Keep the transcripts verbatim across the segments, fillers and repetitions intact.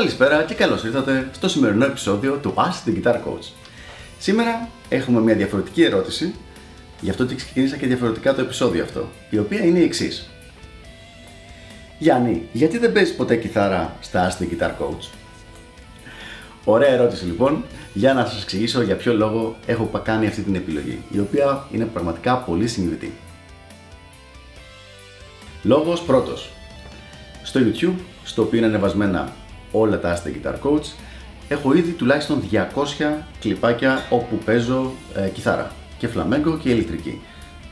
Καλησπέρα και καλώς ήρθατε στο σημερινό επεισόδιο του Ask the Guitar Coach. Σήμερα έχουμε μια διαφορετική ερώτηση, γι' αυτό και ξεκίνησα και διαφορετικά το επεισόδιο αυτό, η οποία είναι η εξής. Γιάννη, γιατί δεν παίζεις ποτέ κιθάρα στα Ask the Guitar Coach? Ωραία ερώτηση λοιπόν, για να σας εξηγήσω για ποιο λόγο έχω κάνει αυτή την επιλογή, η οποία είναι πραγματικά πολύ συνειδητή. Λόγος πρώτος. Στο YouTube, στο οποίο είναι ανεβασμένα όλα τα Ask the Guitar Coach, έχω ήδη τουλάχιστον διακόσια κλιπάκια όπου παίζω ε, κιθάρα και φλαμέγκο και ηλεκτρική.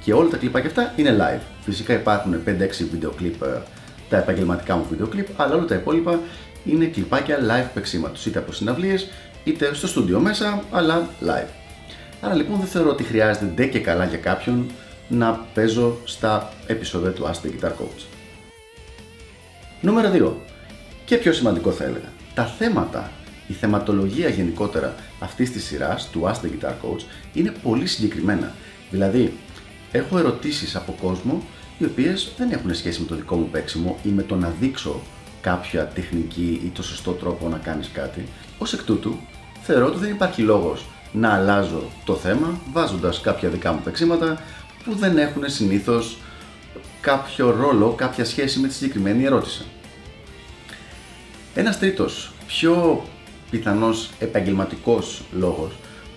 Και όλα τα κλιπάκια αυτά είναι live. Φυσικά υπάρχουν πέντε έξι βίντεο κλιπ, ε, τα επαγγελματικά μου βίντεο κλιπ, αλλά όλα τα υπόλοιπα είναι κλιπάκια live παίξήματος, είτε από συναυλίες είτε στο στούντιο μέσα, αλλά live. Άρα λοιπόν δεν θεωρώ ότι χρειάζεται ντε και καλά για κάποιον να παίζω στα επεισόδια του Ask the Guitar Coach. Νούμερο δύο. Και πιο σημαντικό θα έλεγα, τα θέματα, η θεματολογία γενικότερα αυτής της σειράς του Ask the Guitar Coach είναι πολύ συγκεκριμένα. Δηλαδή, έχω ερωτήσεις από κόσμο οι οποίες δεν έχουν σχέση με το δικό μου παίξιμο ή με το να δείξω κάποια τεχνική ή το σωστό τρόπο να κάνεις κάτι. Ως εκ τούτου, θεωρώ ότι δεν υπάρχει λόγος να αλλάζω το θέμα βάζοντας κάποια δικά μου παίξηματα που δεν έχουν συνήθως κάποιο ρόλο, κάποια σχέση με τη συγκεκριμένη ερώτηση. Ένας τρίτος, πιο πιθανός επαγγελματικός λόγος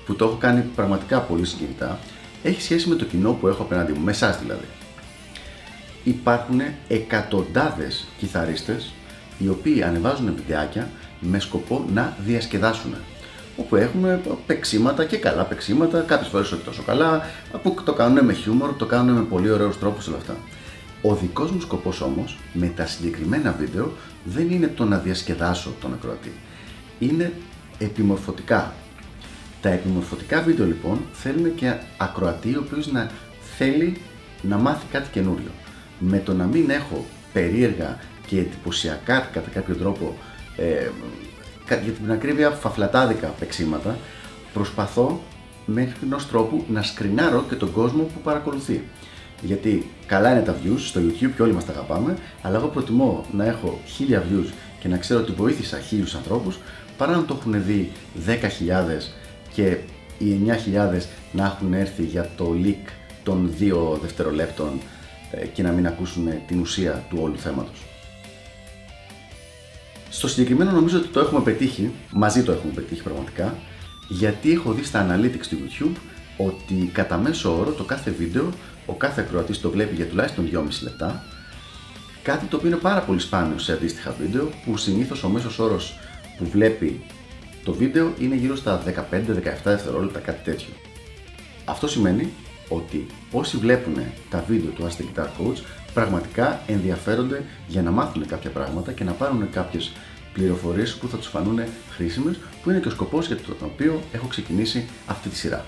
που το έχω κάνει πραγματικά πολύ συγκινητά έχει σχέση με το κοινό που έχω απέναντι μου, με εσάς δηλαδή. Υπάρχουν εκατοντάδες κιθαρίστες οι οποίοι ανεβάζουν βιντεάκια με σκοπό να διασκεδάσουν, όπου έχουμε παίξηματα και καλά παίξηματα, κάποιες φορές όχι τόσο καλά, που το κάνουν με χιούμορ, το κάνουν με πολύ ωραίους τρόπους όλα αυτά. Ο δικός μου σκοπός όμως με τα συγκεκριμένα βίντεο δεν είναι το να διασκεδάσω τον ακροατή, είναι επιμορφωτικά. Τα επιμορφωτικά βίντεο λοιπόν θέλουν και ακροατή ο οποίος να θέλει να μάθει κάτι καινούριο. Με το να μην έχω περίεργα και εντυπωσιακά κατά κάποιο τρόπο, ε, για την ακρίβεια φαφλατάδικα παίξηματα, προσπαθώ μέχρι ενός τρόπου να σκρινάρω και τον κόσμο που παρακολουθεί. Γιατί καλά είναι τα views στο YouTube και όλοι μας τα αγαπάμε, αλλά εγώ προτιμώ να έχω χίλια views και να ξέρω ότι βοήθησα χίλιους ανθρώπους, παρά να το έχουν δει δέκα χιλιάδες και οι εννιά χιλιάδες να έχουν έρθει για το leak των δύο δευτερολέπτων και να μην ακούσουν την ουσία του όλου θέματος. Στο συγκεκριμένο νομίζω ότι το έχουμε πετύχει, μαζί το έχουμε πετύχει πραγματικά, γιατί έχω δει στα analytics του YouTube ότι κατά μέσο όρο το κάθε βίντεο ο κάθε ακροατής το βλέπει για τουλάχιστον δυόμιση λεπτά, κάτι το οποίο είναι πάρα πολύ σπάνιο σε αντίστοιχα βίντεο, που συνήθως ο μέσος όρος που βλέπει το βίντεο είναι γύρω στα δεκαπέντε με δεκαεπτά δευτερόλεπτα, κάτι τέτοιο. Αυτό σημαίνει ότι όσοι βλέπουν τα βίντεο του Ask the Guitar Coach πραγματικά ενδιαφέρονται για να μάθουν κάποια πράγματα και να πάρουν κάποιες πληροφορίες που θα τους φανούν χρήσιμες, που είναι και ο σκοπός για τον οποίο έχω ξεκινήσει αυτή τη σειρά.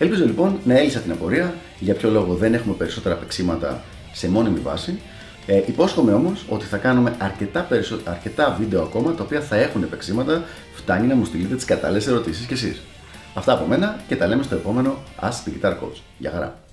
Ελπίζω λοιπόν να έλυσα την απορία για ποιο λόγο δεν έχουμε περισσότερα παίξηματα σε μόνιμη βάση. Ε, υπόσχομαι όμως ότι θα κάνουμε αρκετά, περισσο... αρκετά βίντεο ακόμα τα οποία θα έχουν παίξηματα. Φτάνει να μου στείλετε τις κατάλληλες ερωτήσεις κι εσείς. Αυτά από μένα και τα λέμε στο επόμενο Ask the Guitar Coach. Γεια χαρά!